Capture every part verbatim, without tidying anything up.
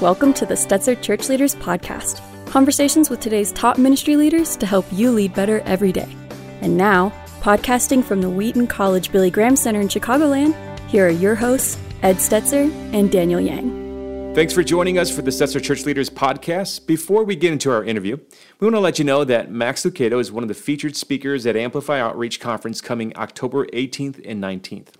Welcome to the Stetzer ChurchLeaders Podcast, conversations with today's top ministry leaders to help you lead better every day. And now, podcasting from the Wheaton College Billy Graham Center in Chicagoland, here are your hosts, Ed Stetzer and Daniel Yang. Thanks for joining us for the Stetzer ChurchLeaders Podcast. Before we get into our interview, we want to let you know that Max Lucado is one of the featured speakers at Amplify Outreach Conference coming October eighteenth and nineteenth.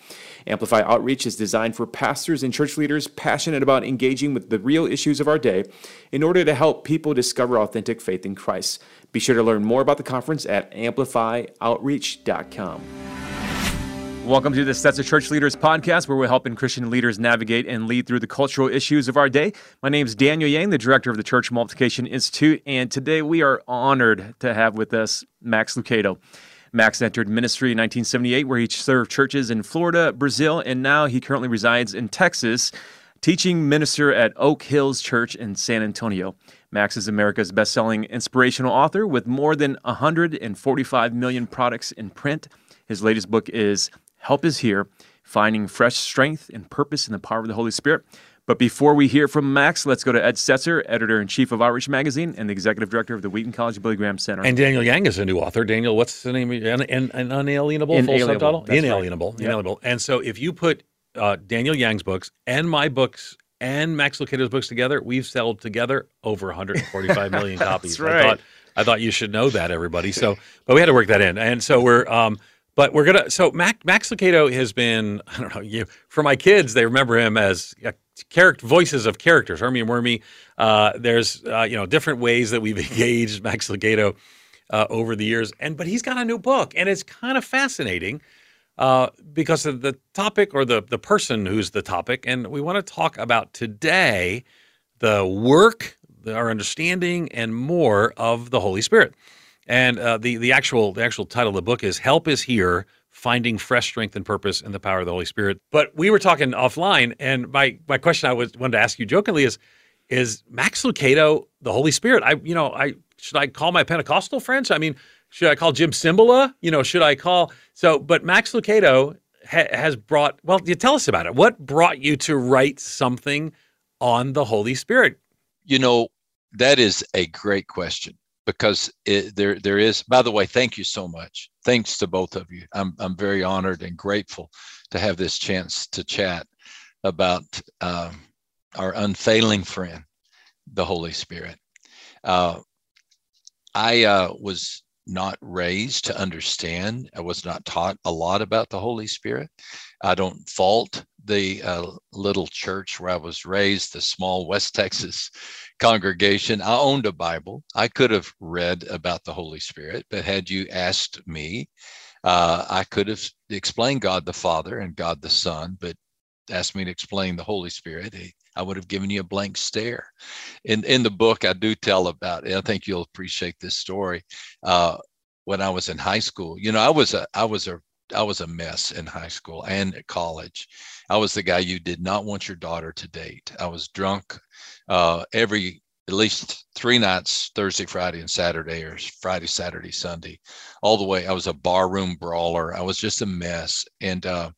Amplify Outreach is designed for pastors and church leaders passionate about engaging with the real issues of our day in order to help people discover authentic faith in Christ. Be sure to learn more about the conference at amplify outreach dot com. Welcome to the Stetzer Church Leaders Podcast, where we're helping Christian leaders navigate and lead through the cultural issues of our day. My name is Daniel Yang, the director of the Church Multiplication Institute, and today we are honored to have with us Max Lucado. Max entered ministry in nineteen seventy-eight, where he served churches in Florida, Brazil, and now he currently resides in Texas, teaching minister at Oak Hills Church in San Antonio. Max is America's best-selling inspirational author with more than one hundred forty-five million products in print. His latest book is Help Is Here, Finding Fresh Strength and Purpose in the Power of the Holy Spirit. But before we hear from Max, let's go to Ed Stetzer, editor-in-chief of Outreach Magazine and the executive director of the Wheaton College Billy Graham Center. And Daniel Yang is a new author. Daniel, what's the name? An, an, an Unalienable? Inalienable. Full subtitle? That's Inalienable. Right. Inalienable. Yep. And so if you put uh, Daniel Yang's books and my books and Max Lucado's books together, we've sold together over one hundred forty-five million copies. That's right. I thought, I thought you should know that, everybody. So, but we had to work that in. And so we're... Um, But we're gonna. So Mac, Max Lucado has been. I don't know. You for my kids, they remember him as uh, character voices of characters. Hermie and Wormy. Uh, there's uh, you know different ways that we've engaged Max Lucado uh, over the years, and but he's got a new book, and it's kind of fascinating uh, because of the topic or the the person who's the topic, and we want to talk about today the work, the, our understanding, and more of the Holy Spirit. And uh, the the actual the actual title of the book is Help Is Here, Finding Fresh Strength and Purpose in the Power of the Holy Spirit. But we were talking offline, and my, my question I was wanted to ask you jokingly is, is Max Lucado the Holy Spirit? I you know I should I call my Pentecostal friends? I mean, should I call Jim Cimbala? You know, should I call so? But Max Lucado ha, has brought. Well, you tell us about it. What brought you to write something on the Holy Spirit? You know, that is a great question. Because it, there, there is. By the way, thank you so much. Thanks to both of you. I'm, I'm very honored and grateful to have this chance to chat about um, our unfailing friend, the Holy Spirit. Uh, I uh, was not raised to understand. I was not taught a lot about the Holy Spirit. I don't fault the uh, little church where I was raised, the small West Texas congregation. I owned a Bible. I could have read about the Holy Spirit, but had you asked me, uh, I could have explained God the Father and God the Son, but asked me to explain the Holy Spirit, I would have given you a blank stare. In, in the book, I do tell about, and I think you'll appreciate this story, uh, when I was in high school. You know, I was a, I was a, I was a mess in high school and at college. I was the guy you did not want your daughter to date. I was drunk uh, every, at least three nights, Thursday, Friday, and Saturday, or Friday, Saturday, Sunday, all the way. I was a barroom brawler. I was just a mess. And uh,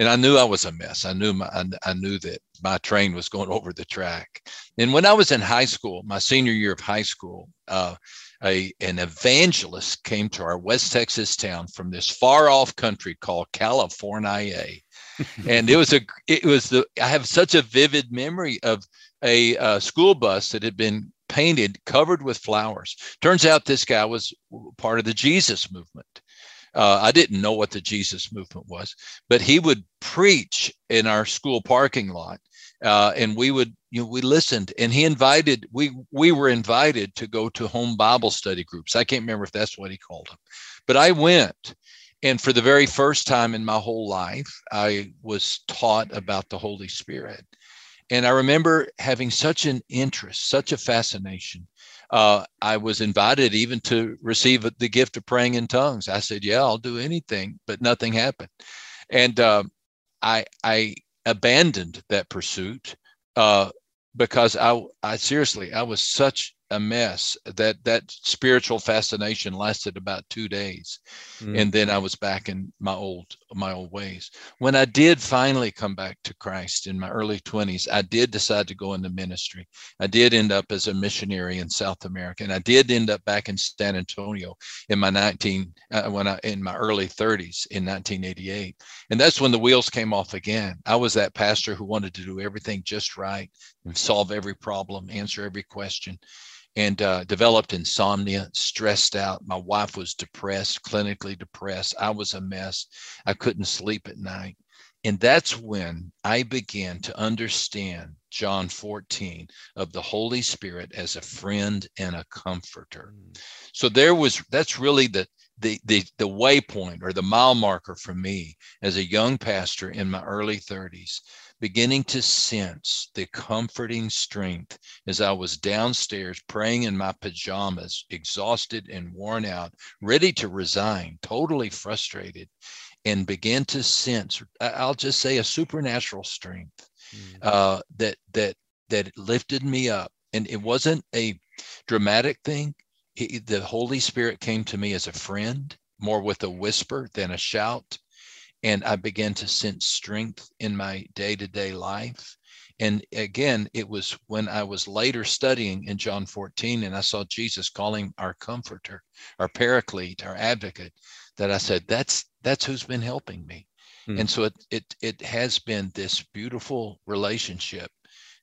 and I knew I was a mess. I knew my, I, I knew that my train was going over the track. And when I was in high school, my senior year of high school, uh, A, an evangelist came to our West Texas town from this far off country called California. And it was a, it was the, I have such a vivid memory of a uh, school bus that had been painted, covered with flowers. Turns out this guy was part of the Jesus movement. Uh, I didn't know what the Jesus movement was, but he would preach in our school parking lot. Uh, and we would, you know, we listened, and he invited, we, we were invited to go to home Bible study groups. I can't remember if that's what he called them, but I went. And for the very first time in my whole life, I was taught about the Holy Spirit. And I remember having such an interest, such a fascination. Uh, I was invited even to receive the gift of praying in tongues. I said, yeah, I'll do anything, but nothing happened. And um, I, I abandoned that pursuit uh, because I, I seriously, I was such a mess. That that spiritual fascination lasted about two days, mm. and then I was back in my old my old ways. When I did finally come back to Christ in my early twenties, I did decide to go into ministry. I did end up as a missionary in South America, and I did end up back in San Antonio in my nineteen uh, when I in my early thirties in nineteen eighty-eight, and that's when the wheels came off again. I was that pastor who wanted to do everything just right and solve every problem, answer every question, and uh, developed insomnia, stressed out. My wife was depressed, clinically depressed. I was a mess. I couldn't sleep at night. And that's when I began to understand John fourteen of the Holy Spirit as a friend and a comforter. So there was, that's really the the the the waypoint or the mile marker for me as a young pastor in my early thirties, beginning to sense the comforting strength as I was downstairs praying in my pajamas, exhausted and worn out, ready to resign, totally frustrated, and begin to sense, I'll just say, a supernatural strength mm. uh, that that that lifted me up. And it wasn't a dramatic thing. He, the Holy Spirit came to me as a friend, more with a whisper than a shout. And I began to sense strength in my day-to-day life. And again, it was when I was later studying in John fourteen, and I saw Jesus calling our comforter, our paraclete, our advocate, that I said, that's that's who's been helping me. Mm. And so it, it, it has been this beautiful relationship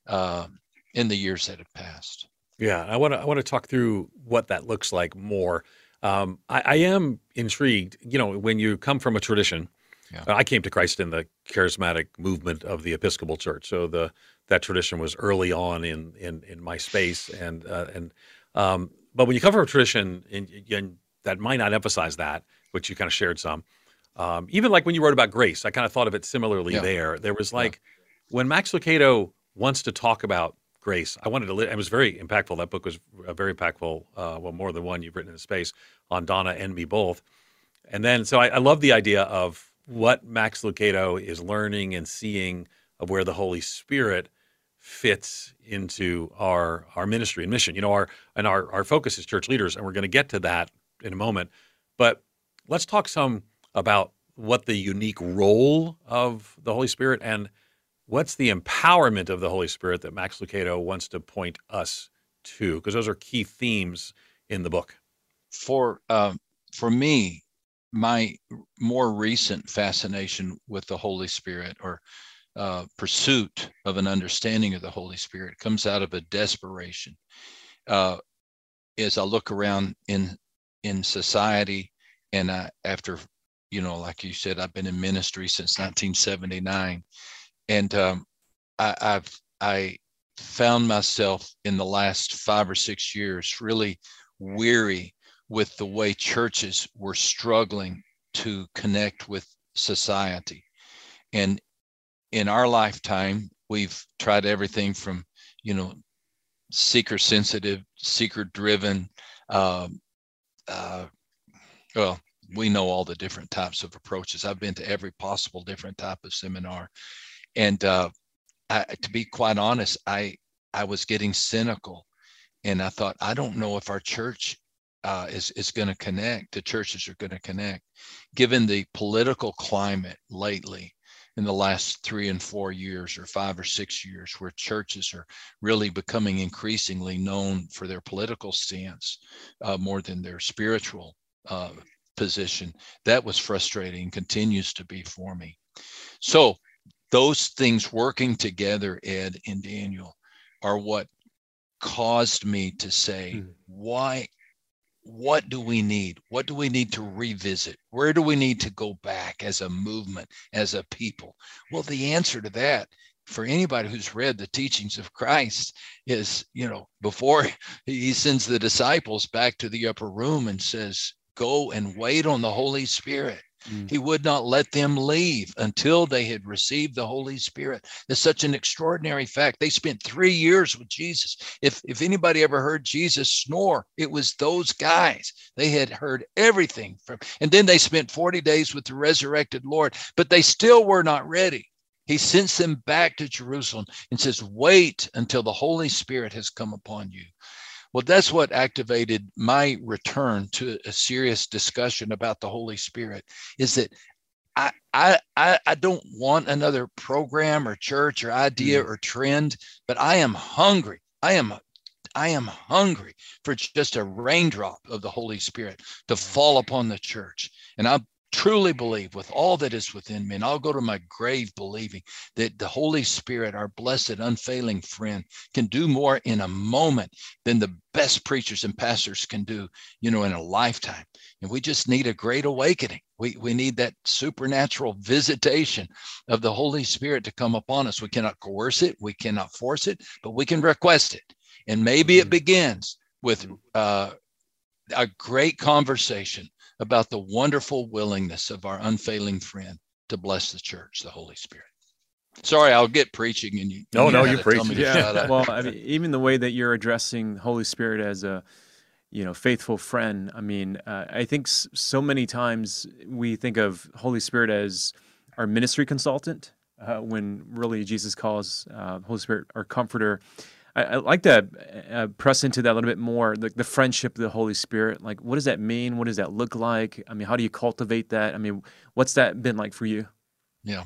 uh, in the years that have passed. Yeah, I want to I want to talk through what that looks like more. Um, I, I am intrigued. You know, when you come from a tradition, yeah. I came to Christ in the charismatic movement of the Episcopal Church. So the that tradition was early on in in, in my space, and uh, and um, but when you come from a tradition, and, and that might not emphasize that, which you kind of shared some. Um, even like when you wrote about grace, I kind of thought of it similarly. Yeah. There, there was like yeah. when Max Lucado wants to talk about grace. I wanted to. It was very impactful. That book was very impactful. Uh, well, more than one you've written in the space on Donna and me both. And then, so I, I love the idea of what Max Lucado is learning and seeing of where the Holy Spirit fits into our our ministry and mission. You know, our and our our focus is church leaders, and we're going to get to that in a moment. But let's talk some about what the unique role of the Holy Spirit and what's the empowerment of the Holy Spirit that Max Lucado wants to point us to? Because those are key themes in the book. For uh, for me, my more recent fascination with the Holy Spirit, or uh, pursuit of an understanding of the Holy Spirit, comes out of a desperation. Uh, as I look around in in society, and I, after, you know, like you said, I've been in ministry since nineteen seventy-nine. And um, I, I've I found myself in the last five or six years really weary with the way churches were struggling to connect with society. And in our lifetime, we've tried everything from, you know, seeker-sensitive, seeker-driven. Um, uh, well, we know all the different types of approaches. I've been to every possible different type of seminar. And uh, I, to be quite honest, I I was getting cynical, and I thought, I don't know if our church uh, is is going to connect. The churches are going to connect, given the political climate lately in the last three and four years, or five or six years, where churches are really becoming increasingly known for their political stance uh, more than their spiritual uh, position. That was frustrating, continues to be for me. So those things working together, Ed and Daniel, are what caused me to say, mm. why, what do we need? What do we need to revisit? Where do we need to go back as a movement, as a people? Well, the answer to that, for anybody who's read the teachings of Christ, is, you know, before he sends the disciples back to the upper room and says, go and wait on the Holy Spirit. He would not let them leave until they had received the Holy Spirit. It's such an extraordinary fact. They spent three years with Jesus. If if anybody ever heard Jesus snore, it was those guys. They had heard everything from, and then they spent forty days with the resurrected Lord, but they still were not ready. He sends them back to Jerusalem and says, wait until the Holy Spirit has come upon you. Well, that's what activated my return to a serious discussion about the Holy Spirit, is that I I I don't want another program or church or idea mm. or trend, but I am hungry. I am I am hungry for just a raindrop of the Holy Spirit to fall upon the church. And I truly believe with all that is within me, and I'll go to my grave believing that the Holy Spirit, our blessed, unfailing friend, can do more in a moment than the best preachers and pastors can do, you know, in a lifetime. And we just need a great awakening. We we need that supernatural visitation of the Holy Spirit to come upon us. We cannot coerce it. We cannot force it, but we can request it. And maybe it begins with uh, a great conversation about the wonderful willingness of our unfailing friend to bless the church, the Holy Spirit. Sorry, I'll get preaching, and you. No, you no, you preach. Yeah. Well, I mean, even the way that you're addressing Holy Spirit as a, you know, faithful friend. I mean, uh, I think so many times we think of Holy Spirit as our ministry consultant, uh, when really Jesus calls uh, Holy Spirit our comforter. I'd like to uh, press into that a little bit more, the, the friendship of the Holy Spirit. Like, what does that mean? What does that look like? I mean, how do you cultivate that? I mean, what's that been like for you? Yeah.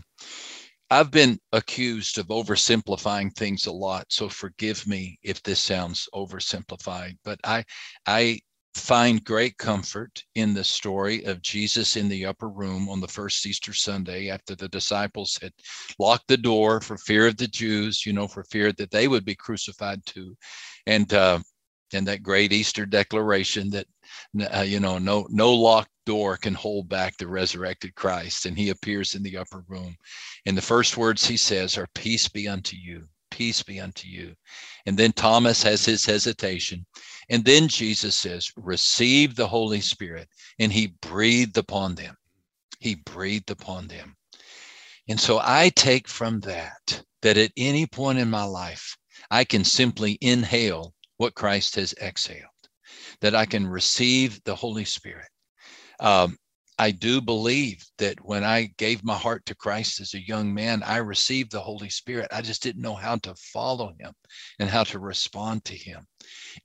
I've been accused of oversimplifying things a lot, so forgive me if this sounds oversimplified, but I, I find great comfort in the story of Jesus in the upper room on the first Easter Sunday, after the disciples had locked the door for fear of the Jews, you know, for fear that they would be crucified too. And, uh, and that great Easter declaration that, uh, you know, no, no locked door can hold back the resurrected Christ. And he appears in the upper room. And the first words he says are, "Peace be unto you. Peace be unto you." And then Thomas has his hesitation. And then Jesus says, "Receive the Holy Spirit." And he breathed upon them. He breathed upon them. And so I take from that, that at any point in my life, I can simply inhale what Christ has exhaled, that I can receive the Holy Spirit. Um, I do believe that when I gave my heart to Christ as a young man, I received the Holy Spirit. I just didn't know how to follow him and how to respond to him.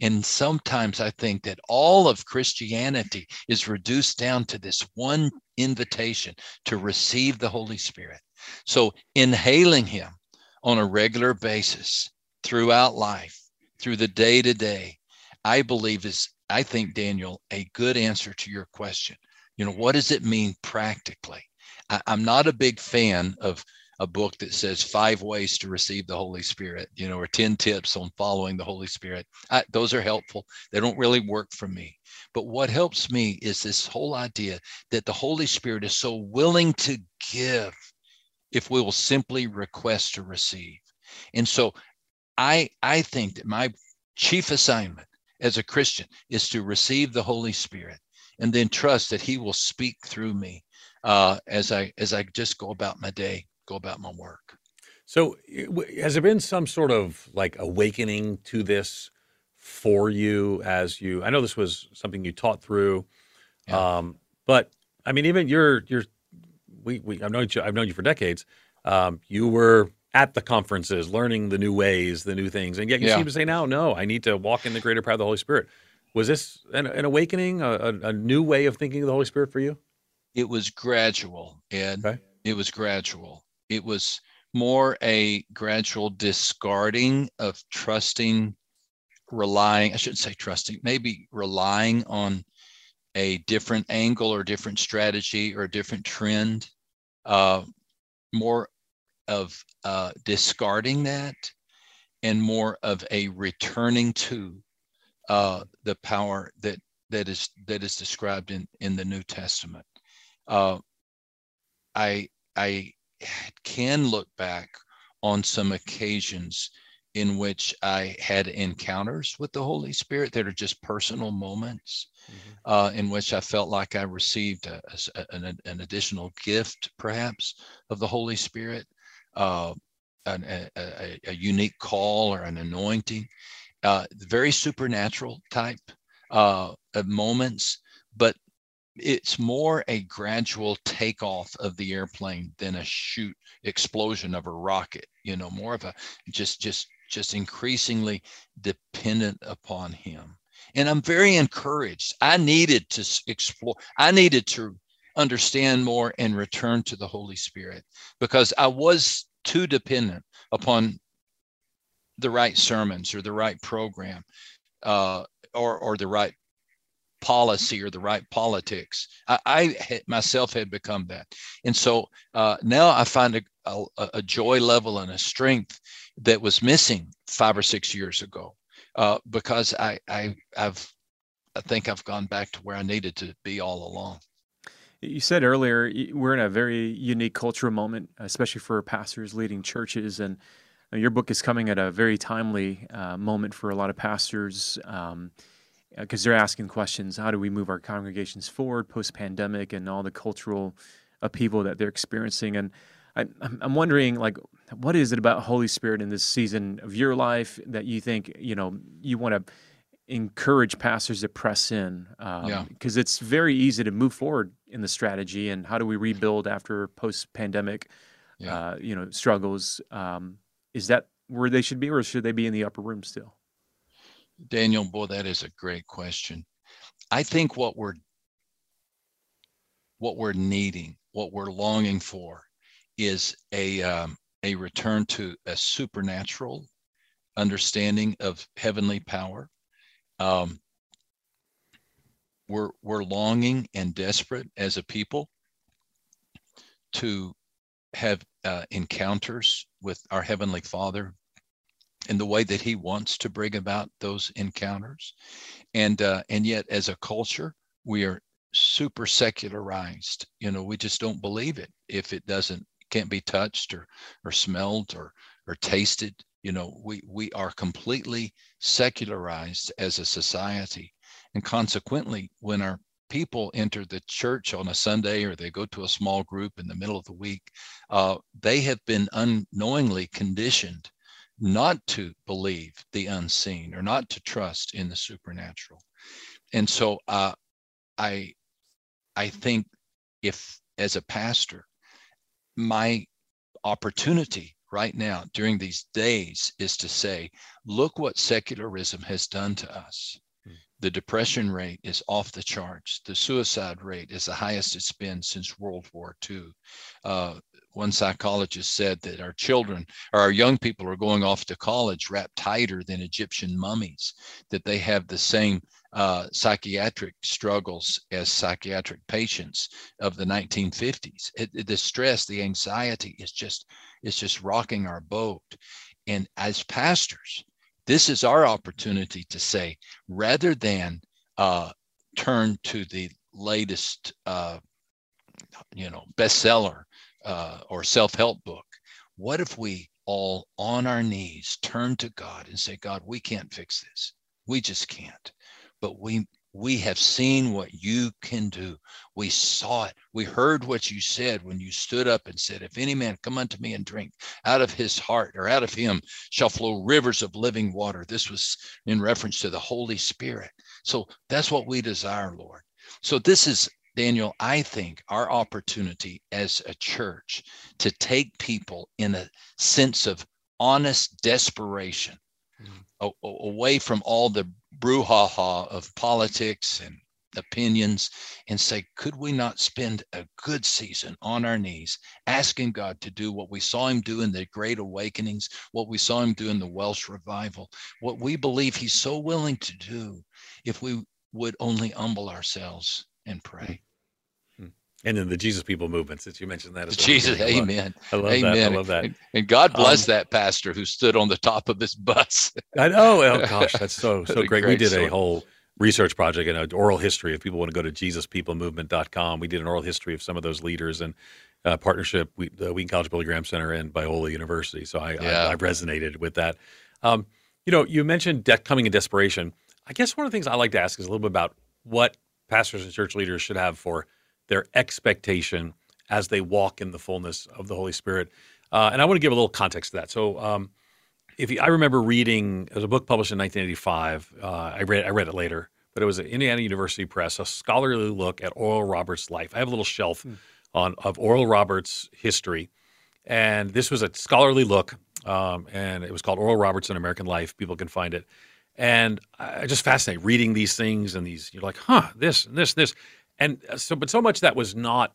And sometimes I think that all of Christianity is reduced down to this one invitation to receive the Holy Spirit. So inhaling him on a regular basis throughout life, through the day to day, I believe is, I think, Daniel, a good answer to your question. You know, what does it mean practically? I, I'm not a big fan of a book that says five ways to receive the Holy Spirit, you know, or ten tips on following the Holy Spirit. I, those are helpful. They don't really work for me. But what helps me is this whole idea that the Holy Spirit is so willing to give if we will simply request to receive. And so I, I think that my chief assignment as a Christian is to receive the Holy Spirit, and then trust that he will speak through me uh, as I as I just go about my day, go about my work. So has there been some sort of like awakening to this for you as you, I know this was something you taught through, yeah. um, but I mean, even you're, you're we, we, I've known you, I've known you for decades. Um, you were at the conferences, learning the new ways, the new things, and yet you yeah. seem to say now, no, I need to walk in the greater power of the Holy Spirit. Was this an, an awakening, a, a new way of thinking of the Holy Spirit for you? It was gradual, Ed. Okay. It was gradual. It was more a gradual discarding of trusting, relying, I shouldn't say trusting, maybe relying on a different angle or different strategy or a different trend, uh, more of uh, discarding that and more of a returning to Uh, the power that that is that is described in, in the New Testament. Uh, I I can look back on some occasions in which I had encounters with the Holy Spirit that are just personal moments, mm-hmm. uh, in which I felt like I received a, a, an, an additional gift, perhaps, of the Holy Spirit, uh, an, a, a, a unique call or an anointing. Uh, very supernatural type uh, of moments, but it's more a gradual takeoff of the airplane than a shoot explosion of a rocket, you know, more of a just just just increasingly dependent upon him. And I'm very encouraged. I needed to explore. I needed to understand more and return to the Holy Spirit, because I was too dependent upon the right sermons or the right program uh, or, or the right policy or the right politics. I, I had, myself had become that. And so uh, now I find a, a, a joy level and a strength that was missing five or six years ago. Uh, because I, I, I've, I think I've gone back to where I needed to be all along. You said earlier, we're in a very unique cultural moment, especially for pastors leading churches. And your book is coming at a very timely uh, moment for a lot of pastors, um, because they're asking questions. How do we move our congregations forward post-pandemic and all the cultural upheaval that they're experiencing? And I, I'm wondering, like, what is it about Holy Spirit in this season of your life that you think, you know, you want to encourage pastors to press in? Um, yeah. Because it's very easy to move forward in the strategy and how do we rebuild after post-pandemic, yeah. uh, you know, struggles. Um, is that where they should be, or should they be in the upper room still? Daniel, boy, that is a great question. I think what we're, what we're needing, what we're longing for is a um, a return to a supernatural understanding of heavenly power. Um, we're we're longing and desperate as a people to have uh, encounters with our Heavenly Father in the way that He wants to bring about those encounters, and uh, and yet as a culture we are super secularized. You know, we just don't believe it if it doesn't. Can't be touched or or smelled or or tasted. You know, we we are completely secularized as a society, and consequently, when our people enter the church on a Sunday or they go to a small group in the middle of the week, uh, they have been unknowingly conditioned not to believe the unseen or not to trust in the supernatural. And so, uh, I I think if as a pastor, my opportunity right now during these days is to say, look what secularism has done to us. Mm. The depression rate is off the charts. The suicide rate is the highest it's been since World War Two. Uh, one psychologist said that our children or our young people are going off to college wrapped tighter than Egyptian mummies, that they have the same uh, psychiatric struggles as psychiatric patients of the nineteen fifties. It, it, the stress, the anxiety is just, it's just rocking our boat. And as pastors, this is our opportunity to say, rather than uh, turn to the latest, uh, you know, bestseller, Uh, or self-help book. What if we all on our knees turn to God and say, God, we can't fix this. We just can't. But we we have seen what you can do. We saw it. We heard what you said when you stood up and said, if any man come unto me and drink, out of his heart or out of him shall flow rivers of living water. This was in reference to the Holy Spirit. So that's what we desire, Lord. So this is, Daniel, I think our opportunity as a church to take people in a sense of honest desperation, mm-hmm. a- away from all the brouhaha of politics and opinions, and say, could we not spend a good season on our knees asking God to do what we saw Him do in the Great Awakenings, what we saw Him do in the Welsh Revival, what we believe He's so willing to do if we would only humble ourselves and pray. And in the Jesus People movement, since you mentioned that as well. Jesus, I love, amen. I love amen. that. I love that. And, and God bless um, that pastor who stood on the top of this bus. I know. Oh, gosh, that's so so great. great. We did a whole research project and an oral history. If people want to go to Jesus People Movement dot com, we did an oral history of some of those leaders and uh, partnership with the Wheaton College Billy Graham Center and Biola University. So I, yeah. I, I resonated with that. Um, you know, you mentioned de- coming in desperation. I guess one of the things I like to ask is a little bit about what pastors and church leaders should have for their expectation as they walk in the fullness of the Holy Spirit. Uh, and I want to give a little context to that. So um, if you, I remember reading, it was a book published in nineteen eighty-five. Uh, I read I read it later, but it was at Indiana University Press, a scholarly look at Oral Roberts' life. I have a little shelf mm. on of Oral Roberts' history. And this was a scholarly look um, and it was called Oral Roberts in American Life. People can find it. And I just fascinated reading these things and these, you're like, huh, this, this, this. And so, but so much that was not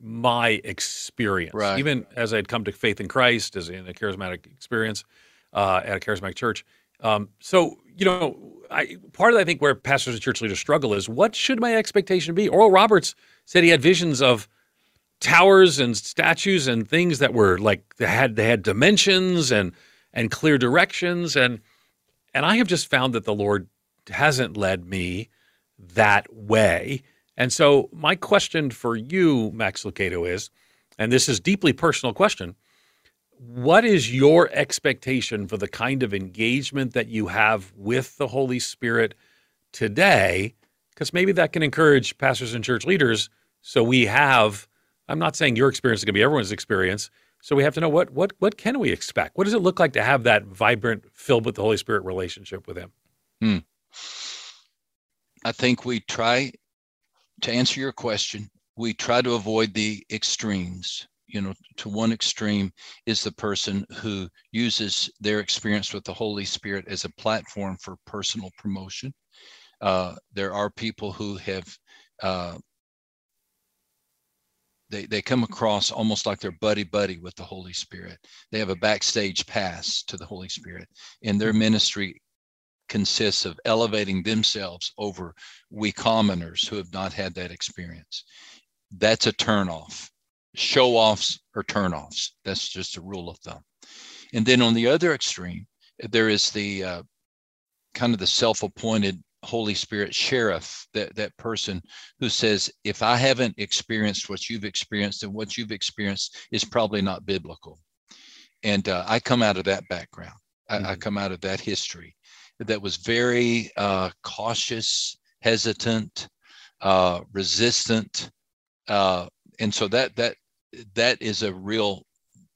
my experience. Right. Even as I had come to faith in Christ, as in a charismatic experience uh, at a charismatic church. Um, so, you know, I, part of I think where pastors and church leaders struggle is, what should my expectation be? Oral Roberts said he had visions of towers and statues and things that were like, they had, they had dimensions and, and clear directions. And, and I have just found that the Lord hasn't led me that way. And so my question for you, Max Lucado, is, and this is a deeply personal question, what is your expectation for the kind of engagement that you have with the Holy Spirit today? Because maybe that can encourage pastors and church leaders. So we have, I'm not saying your experience is going to be everyone's experience. So we have to know what what what can we expect? What does it look like to have that vibrant, filled with the Holy Spirit relationship with him? Hmm. I think we try, to answer your question, we try to avoid the extremes. You know, to one extreme is the person who uses their experience with the Holy Spirit as a platform for personal promotion. Uh, there are people who have, uh, they, they come across almost like they're buddy-buddy with the Holy Spirit. They have a backstage pass to the Holy Spirit, and their ministry consists of elevating themselves over we commoners who have not had that experience. That's a turnoff. Show-offs or turn-offs. That's just a rule of thumb. And then on the other extreme, there is the uh, kind of the self-appointed Holy Spirit sheriff, that, that person who says, if I haven't experienced what you've experienced, then what you've experienced is probably not biblical. And uh, I come out of that background. I, mm-hmm. I come out of that history that was very uh, cautious, hesitant, uh, resistant, uh, and so that that that is a real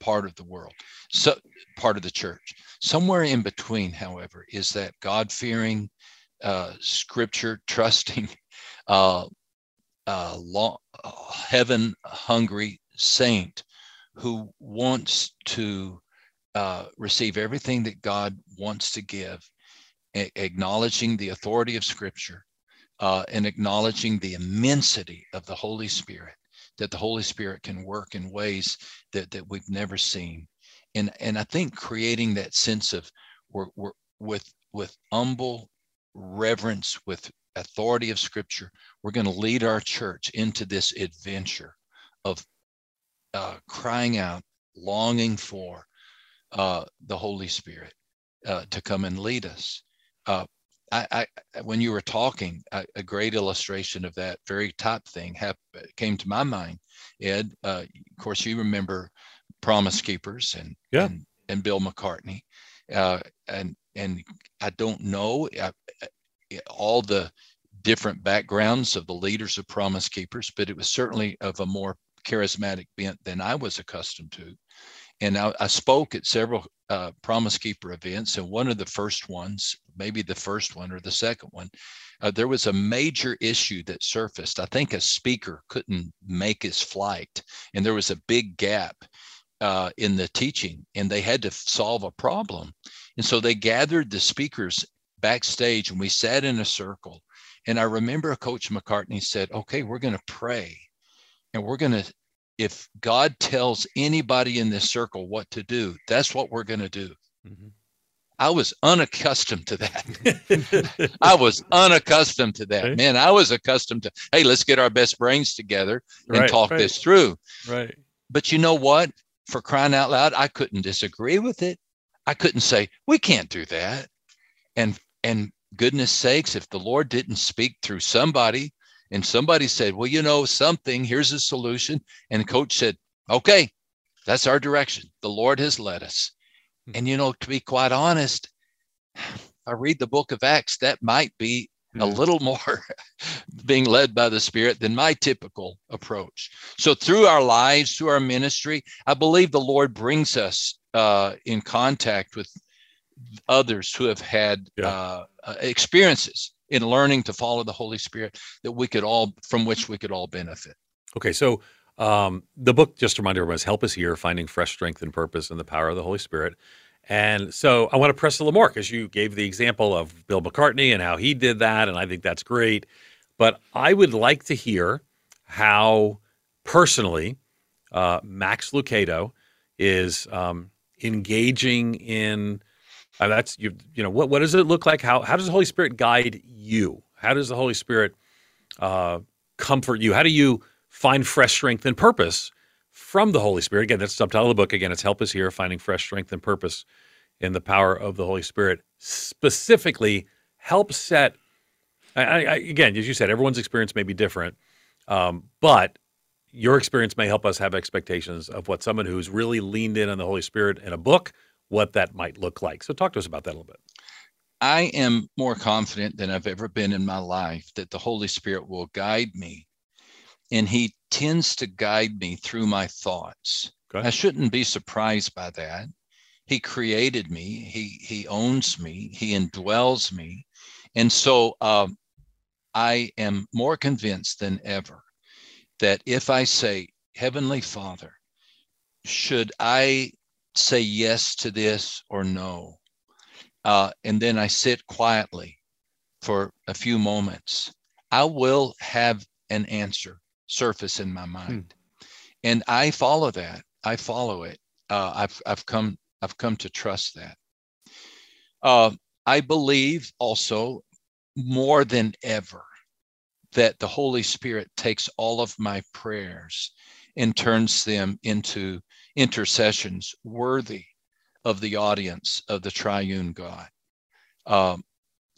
part of the world, so part of the church. Somewhere in between, however, is that God-fearing, uh, Scripture-trusting, uh, uh, law, uh, heaven-hungry saint who wants to uh, receive everything that God wants to give, a- acknowledging the authority of Scripture uh, and acknowledging the immensity of the Holy Spirit. That the Holy Spirit can work in ways that, that we've never seen. And, and I think creating that sense of we're, we're, with, with humble reverence, with authority of Scripture, we're going to lead our church into this adventure of uh, crying out, longing for uh, the Holy Spirit uh, to come and lead us. Uh, I, I, when you were talking, I, a great illustration of that very type thing hap- came to my mind, Ed. Uh, of course, you remember Promise Keepers and yeah. and, and Bill McCartney. Uh, and and I don't know I, I, all the different backgrounds of the leaders of Promise Keepers, but it was certainly of a more charismatic bent than I was accustomed to. And I, I spoke at several uh, Promise Keeper events, and one of the first ones, maybe the first one or the second one, uh, there was a major issue that surfaced. I think a speaker couldn't make his flight, and there was a big gap uh, in the teaching, and they had to solve a problem. And so they gathered the speakers backstage, and we sat in a circle. And I remember Coach McCartney said, okay, we're going to pray, and we're going to, if God tells anybody in this circle what to do, that's what we're going to do. Mm-hmm. I was unaccustomed to that. I was unaccustomed to that, right? Man, I was accustomed to, hey, let's get our best brains together and right, talk right. this through. Right. But you know what? For crying out loud, I couldn't disagree with it. I couldn't say, we can't do that. And, and goodness sakes, if the Lord didn't speak through somebody, and somebody said, well, you know, something, here's a solution. And the coach said, okay, that's our direction. The Lord has led us. Mm-hmm. And, you know, to be quite honest, I read the book of Acts, that might be mm-hmm. a little more being led by the Spirit than my typical approach. So through our lives, through our ministry, I believe the Lord brings us uh, in contact with others who have had yeah. uh, experiences in learning to follow the Holy Spirit that we could all, from which we could all benefit. Okay. So Um, the book, just to remind everyone, is Help Is Here, Finding Fresh Strength and Purpose in the Power of the Holy Spirit. And so I want to press a little more because you gave the example of Bill McCartney and how he did that, and I think that's great. But I would like to hear how personally uh, Max Lucado is um, engaging in uh, that's you you know what what does it look like? How how does the Holy Spirit guide you? How does the Holy Spirit uh, comfort you? How do you find fresh strength and purpose from the Holy Spirit? Again, that's the subtitle of the book. Again, it's Help Is Here, Finding Fresh Strength and Purpose in the Power of the Holy Spirit. Specifically, help set, I, I, again, as you said, everyone's experience may be different, um, but your experience may help us have expectations of what someone who's really leaned in on the Holy Spirit in a book, what that might look like. So talk to us about that a little bit. I am more confident than I've ever been in my life that the Holy Spirit will guide me. And he tends to guide me through my thoughts. Okay. I shouldn't be surprised by that. He created me. He he owns me. He indwells me. And so um, I am more convinced than ever that if I say, Heavenly Father, should I say yes to this or no? Uh, and then I sit quietly for a few moments. I will have an answer surface in my mind. Hmm. And I follow that. I follow it. Uh, I've, I've come, I've come to trust that. Uh, I believe also more than ever that the Holy Spirit takes all of my prayers and turns them into intercessions worthy of the audience of the triune God. Um,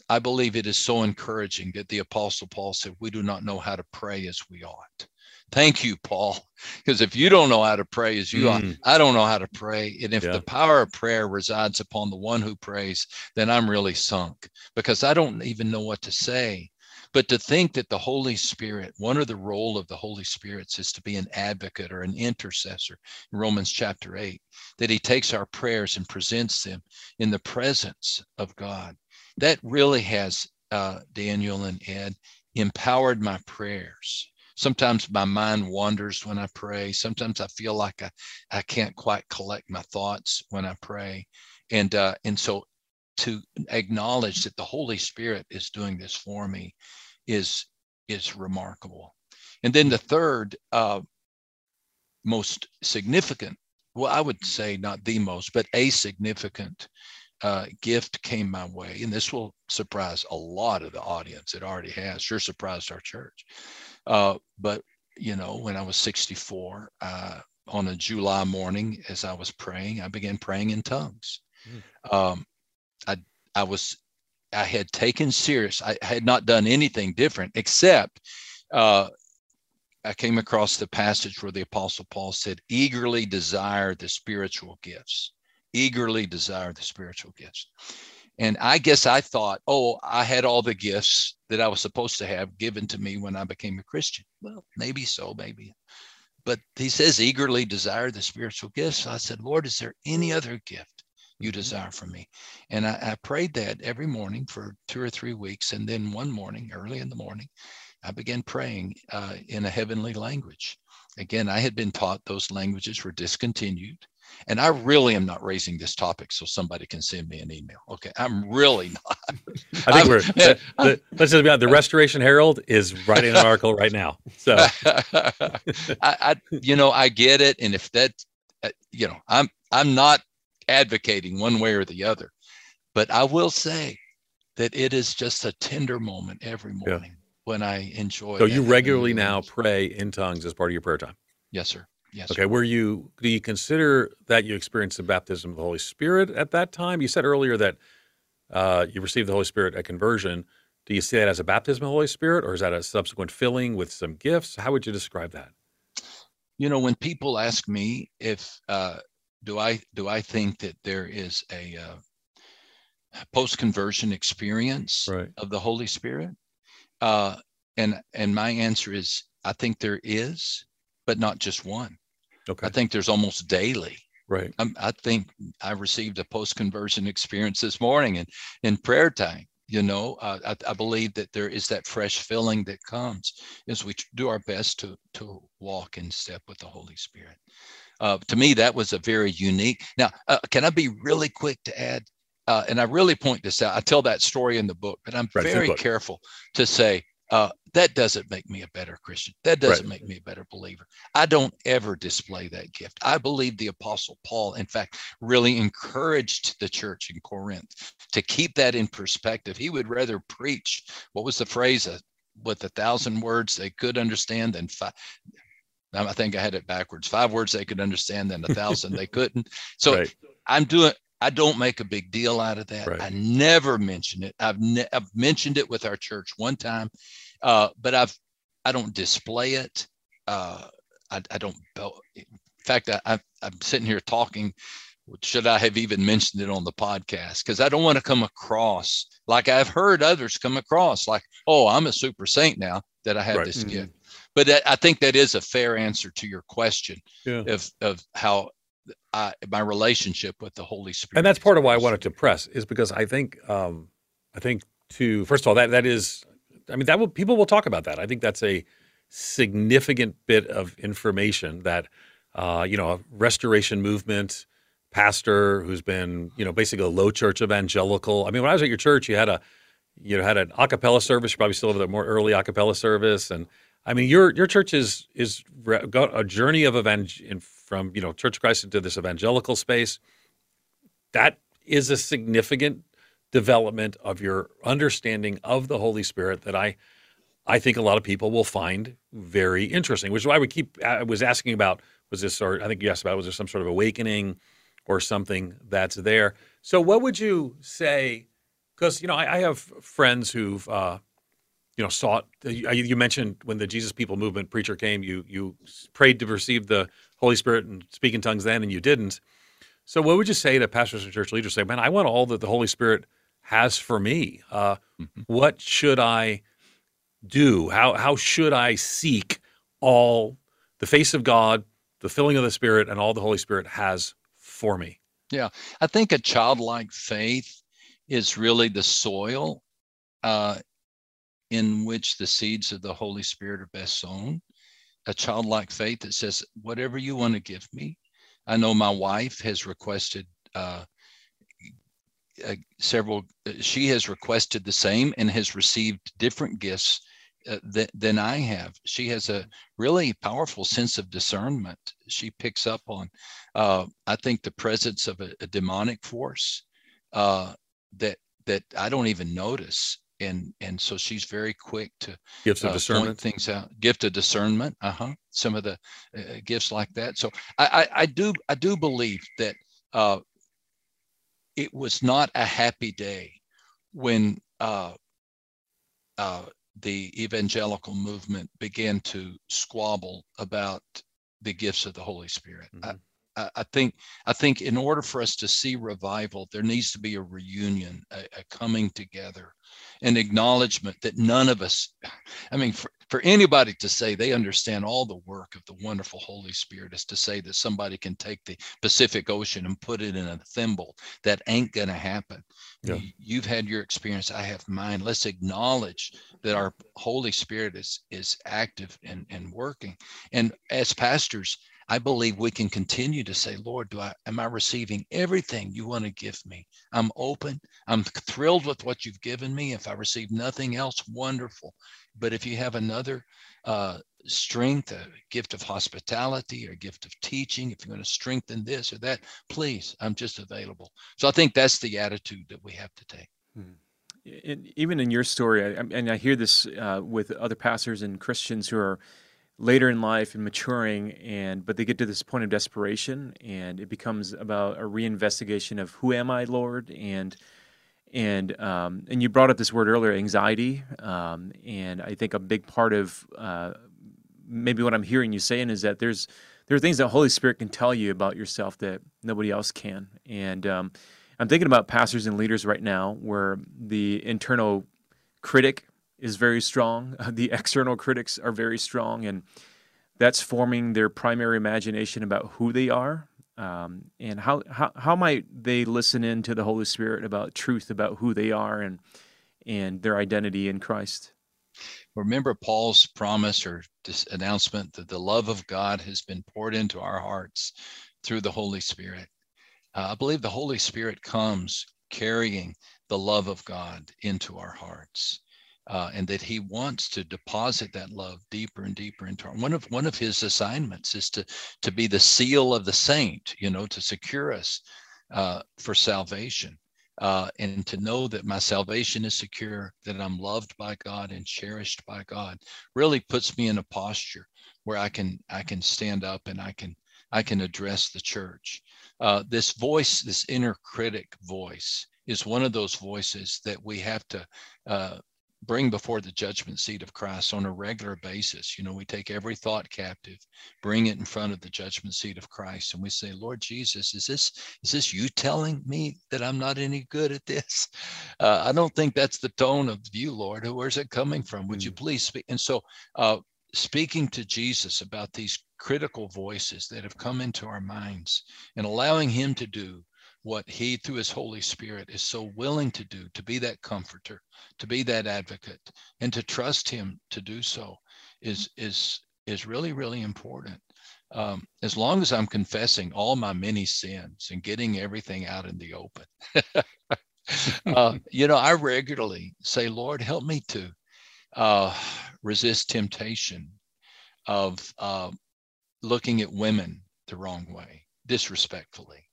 I believe it is so encouraging that the Apostle Paul said, we do not know how to pray as we ought. Thank you, Paul, because if you don't know how to pray as you mm. ought, I don't know how to pray. And if yeah. the power of prayer resides upon the one who prays, then I'm really sunk because I don't even know what to say. But to think that the Holy Spirit, one of the role of the Holy Spirit is to be an advocate or an intercessor in Romans chapter eight, that he takes our prayers and presents them in the presence of God. That really has, uh, Daniel and Ed, empowered my prayers. Sometimes my mind wanders when I pray. Sometimes I feel like I, I can't quite collect my thoughts when I pray. And, uh, and so to acknowledge that the Holy Spirit is doing this for me is, is remarkable. And then the third uh, most significant, well, I would say not the most, but a significant Uh, gift came my way, and this will surprise a lot of the audience. It already has. Sure surprised our church. Uh, but, you know, when I was sixty-four, uh, on a July morning, as I was praying, I began praying in tongues. Mm. Um, I, I was, I had taken serious, I had not done anything different except uh, I came across the passage where the Apostle Paul said, eagerly desire the spiritual gifts. Eagerly desire the spiritual gifts. And I guess I thought, oh, I had all the gifts that I was supposed to have given to me when I became a Christian. Well, maybe so, maybe. But he says, eagerly desire the spiritual gifts. So I said, Lord, is there any other gift you desire from me? And I, I prayed that every morning for two or three weeks. And then one morning, early in the morning, I began praying uh, in a heavenly language. Again, I had been taught those languages were discontinued. And I really am not raising this topic so somebody can send me an email. Okay, I'm really not. I think we're, the, the, let's just be honest, the Restoration Herald is writing an article right now. So, I, I, you know, I get it. And if that, you know, I'm, I'm not advocating one way or the other, but I will say that it is just a tender moment every morning yeah. when I enjoy. So you regularly now pray in tongues as part of your prayer time? Yes, sir. Yes. Okay, were you, do you consider that you experienced the baptism of the Holy Spirit at that time? You said earlier that uh, you received the Holy Spirit at conversion. Do you see that as a baptism of the Holy Spirit, or is that a subsequent filling with some gifts? How would you describe that? You know, when people ask me if uh, do I do I think that there is a uh, post-conversion experience right. of the Holy Spirit, uh, and and my answer is I think there is. But not just one. Okay. I think there's almost daily. Right. I'm, I think I received a post-conversion experience this morning in, in prayer time. You know, uh, I, I believe that there is that fresh filling that comes as we do our best to to walk in step with the Holy Spirit. Uh, to me, that was a very unique. Now, uh, can I be really quick to add? Uh, and I really point this out. I tell that story in the book, but I'm right, very careful to say uh, that doesn't make me a better Christian. That doesn't right. make me a better believer. I don't ever display that gift. I believe the Apostle Paul, in fact, really encouraged the church in Corinth to keep that in perspective. He would rather preach, what was the phrase, uh, with a thousand words they could understand than five. I think I had it backwards. Five words they could understand, then a thousand they couldn't. So right. I'm doing. I don't make a big deal out of that. Right. I never mention it. I've, ne- I've mentioned it with our church one time, uh, but I've I don't display it. Uh, I, I don't. In fact, I, I, I'm sitting here talking. Should I have even mentioned it on the podcast? Because I don't want to come across like I've heard others come across like, oh, I'm a super saint now that I have right. this mm-hmm. gift. But that, I think that is a fair answer to your question yeah. of, of how I, my relationship with the Holy Spirit. And that's part of why I wanted to press is because I think, um, I think to, first of all, that that is, I mean, that will, people will talk about that. I think that's a significant bit of information that, uh, you know, a restoration movement pastor who's been, you know, basically a low church evangelical. I mean, when I was at your church, you had a, you know, had an a cappella service. You probably still have the more early a cappella service. And, I mean, your your church is is got a journey of evangel from you know Church of Christ into this evangelical space. That is a significant development of your understanding of the Holy Spirit that I I think a lot of people will find very interesting. Which is why we keep I was asking about was this or I think you asked about was there some sort of awakening or something that's there. So what would you say? Because you know I, I have friends who've. Uh, You know, sought. You mentioned when the Jesus People Movement preacher came, you you prayed to receive the Holy Spirit and speak in tongues then, and you didn't. So, what would you say to pastors and church leaders? Say, man, I want all that the Holy Spirit has for me. Uh, mm-hmm. What should I do? How how should I seek all the face of God, the filling of the Spirit, and all the Holy Spirit has for me? Yeah, I think a childlike faith is really the soil. Uh, in which the seeds of the Holy Spirit are best sown, a childlike faith that says, whatever you want to give me. I know my wife has requested uh, uh, several, she has requested the same and has received different gifts uh, th- than I have. She has a really powerful sense of discernment. She picks up on, uh, I think, the presence of a, a demonic force uh, that that I don't even notice. And and so she's very quick to gifts of uh, discernment. Point things out. Gift of discernment. Uh huh. Some of the uh, gifts like that. So I, I I do I do believe that uh, it was not a happy day when uh, uh, the evangelical movement began to squabble about the gifts of the Holy Spirit. Mm-hmm. I, I think I think in order for us to see revival, there needs to be a reunion, a, a coming together, an acknowledgement that none of us, I mean, for, for anybody to say they understand all the work of the wonderful Holy Spirit is to say that somebody can take the Pacific Ocean and put it in a thimble. That ain't going to happen. Yeah. You've had your experience. I have mine. Let's acknowledge that our Holy Spirit is, is active and, and working. And as pastors, I believe we can continue to say, Lord, do I am I receiving everything you want to give me? I'm open. I'm thrilled with what you've given me. If I receive nothing else, wonderful. But if you have another uh, strength, a gift of hospitality or a gift of teaching, if you're going to strengthen this or that, please, I'm just available. So I think that's the attitude that we have to take. Hmm. It, even in your story, I, and I hear this uh, with other pastors and Christians who are later in life and maturing, and but they get to this point of desperation, and it becomes about a reinvestigation of who am I, Lord, and and um, and you brought up this word earlier, anxiety, um, and I think a big part of uh, maybe what I'm hearing you saying is that there's there are things that Holy Spirit can tell you about yourself that nobody else can, and um, I'm thinking about pastors and leaders right now where the internal critic is very strong. The external critics are very strong, and that's forming their primary imagination about who they are um, and how, how how might they listen in to the Holy Spirit about truth about who they are and and their identity in Christ. Remember Paul's promise or announcement that the love of God has been poured into our hearts through the Holy Spirit. Uh, I believe the Holy Spirit comes carrying the love of God into our hearts, uh, and that he wants to deposit that love deeper and deeper into our hearts. One of, one of his assignments is to, to be the seal of the saint, you know, to secure us uh, for salvation. Uh, and to know that my salvation is secure, that I'm loved by God and cherished by God, really puts me in a posture where I can I can stand up and I can I can address the church. Uh, this voice, this inner critic voice, is one of those voices that we have to uh, bring before the judgment seat of Christ on a regular basis. You know, we take every thought captive, bring it in front of the judgment seat of Christ, and we say, Lord Jesus, is this is this you telling me that I'm not any good at this? Uh, I don't think that's the tone of you, Lord. Where's it coming from? Would you please speak? And so uh, speaking to Jesus about these critical voices that have come into our minds and allowing him to do what he, through his Holy Spirit, is so willing to do, to be that comforter, to be that advocate, and to trust him to do so is is is really, really important. Um, as long as I'm confessing all my many sins and getting everything out in the open, uh, you know, I regularly say, Lord, help me to uh, resist temptation of uh, looking at women the wrong way, disrespectfully.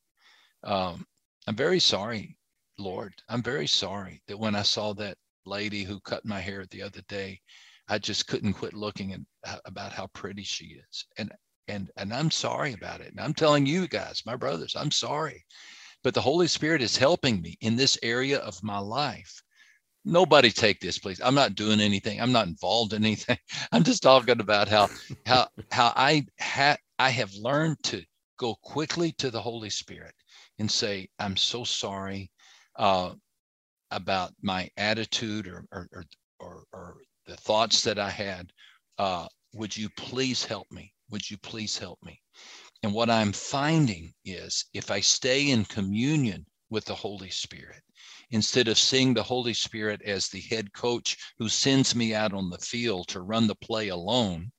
Um, I'm very sorry, Lord. I'm very sorry that when I saw that lady who cut my hair the other day, I just couldn't quit looking at, about how pretty she is. And, and, and I'm sorry about it. And I'm telling you guys, my brothers, I'm sorry, but the Holy Spirit is helping me in this area of my life. Nobody take this, please. I'm not doing anything. I'm not involved in anything. I'm just talking about how, how, how I ha- I have learned to go quickly to the Holy Spirit and say, I'm so sorry uh, about my attitude or, or, or, or the thoughts that I had. Uh, would you please help me? Would you please help me? And what I'm finding is if I stay in communion with the Holy Spirit, instead of seeing the Holy Spirit as the head coach who sends me out on the field to run the play alone,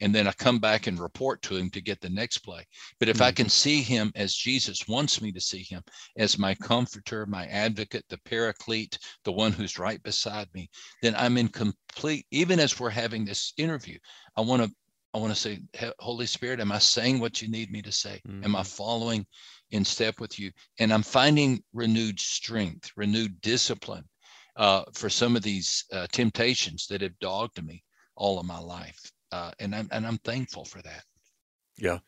and then I come back and report to him to get the next play. But if mm-hmm. I can see him as Jesus wants me to see him, as my comforter, my advocate, the paraclete, the one who's right beside me, then I'm in complete, even as we're having this interview, I want to I want to say, Holy Spirit, am I saying what you need me to say? Mm-hmm. Am I following in step with you? And I'm finding renewed strength, renewed discipline uh, for some of these uh, temptations that have dogged me all of my life. Uh, and I'm and I'm thankful for that. Yeah,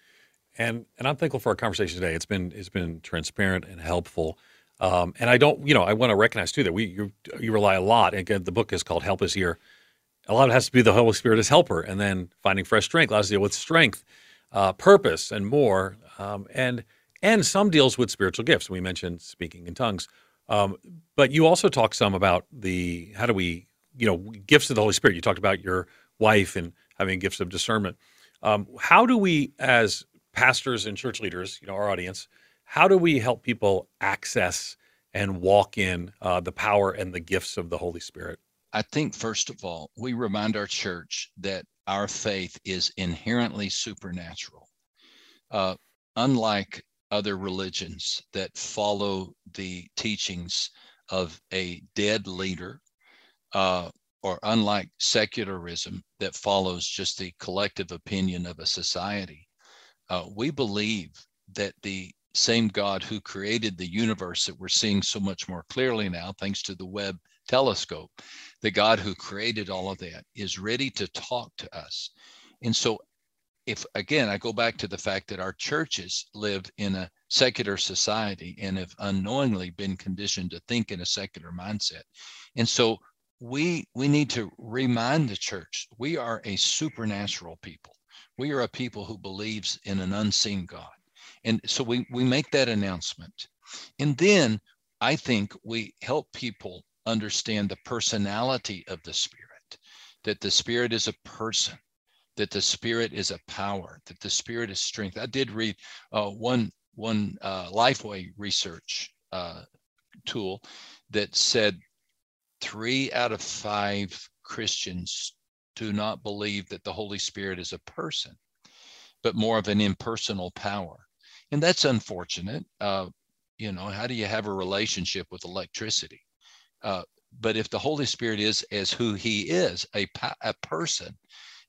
and and I'm thankful for our conversation today. It's been it's been transparent and helpful. Um, and I don't, you know, I want to recognize too that we you, you rely a lot. And again, the book is called "Help Is Here." A lot of it has to be the Holy Spirit as helper, and then finding fresh strength. A lot of it deals with strength, uh, purpose, and more. Um, and and some deals with spiritual gifts. We mentioned speaking in tongues, um, but you also talk some about the how do we you know gifts of the Holy Spirit. You talked about your wife and having gifts of discernment. Um, how do we, as pastors and church leaders, you know, our audience, how do we help people access and walk in uh, the power and the gifts of the Holy Spirit? I think, first of all, we remind our church that our faith is inherently supernatural. Uh, unlike other religions that follow the teachings of a dead leader, uh, or unlike secularism that follows just the collective opinion of a society, uh, we believe that the same God who created the universe that we're seeing so much more clearly now, thanks to the Webb telescope, the God who created all of that is ready to talk to us. And so if, again, I go back to the fact that our churches live in a secular society and have unknowingly been conditioned to think in a secular mindset. And so We we need to remind the church, we are a supernatural people. We are a people who believes in an unseen God. And so we, we make that announcement. And then I think we help people understand the personality of the Spirit, that the Spirit is a person, that the Spirit is a power, that the Spirit is strength. I did read uh, one, one uh, Lifeway research uh, tool that said three out of five Christians do not believe that the Holy Spirit is a person, but more of an impersonal power. And that's unfortunate. Uh, you know, how do you have a relationship with electricity? Uh, but if the Holy Spirit is as who he is, a, a person,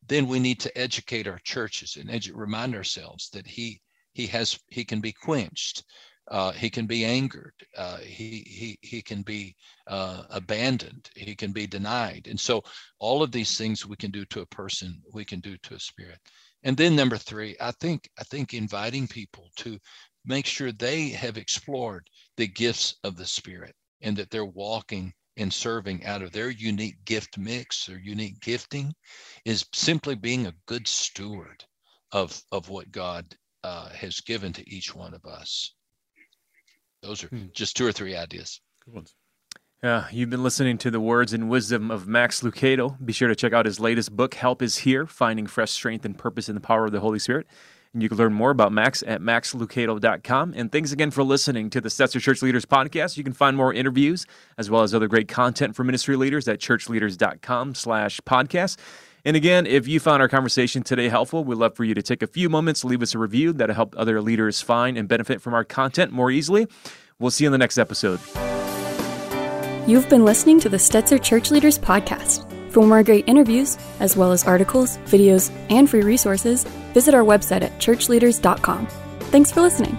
then we need to educate our churches and edu- remind ourselves that he he has he can be quenched, uh, he can be angered, uh, he he he can be uh, abandoned, he can be denied, and so all of these things we can do to a person, we can do to a spirit. And then number three, I think I think inviting people to make sure they have explored the gifts of the Spirit and that they're walking and serving out of their unique gift mix or unique gifting is simply being a good steward of, of what God uh, has given to each one of us. Those are hmm. just two or three ideas. Good ones. Yeah, you've been listening to the words and wisdom of Max Lucado. Be sure to check out his latest book, Help Is Here, Finding Fresh Strength and Purpose in the Power of the Holy Spirit. And you can learn more about Max at max lucado dot com. And thanks again for listening to the Stetzer Church Leaders Podcast. You can find more interviews as well as other great content for ministry leaders at church leaders dot com slash podcast. And again, if you found our conversation today helpful, we'd love for you to take a few moments, leave us a review. That'll help other leaders find and benefit from our content more easily. We'll see you in the next episode. You've been listening to the Stetzer Church Leaders Podcast. For more great interviews, as well as articles, videos, and free resources, visit our website at church leaders dot com. Thanks for listening.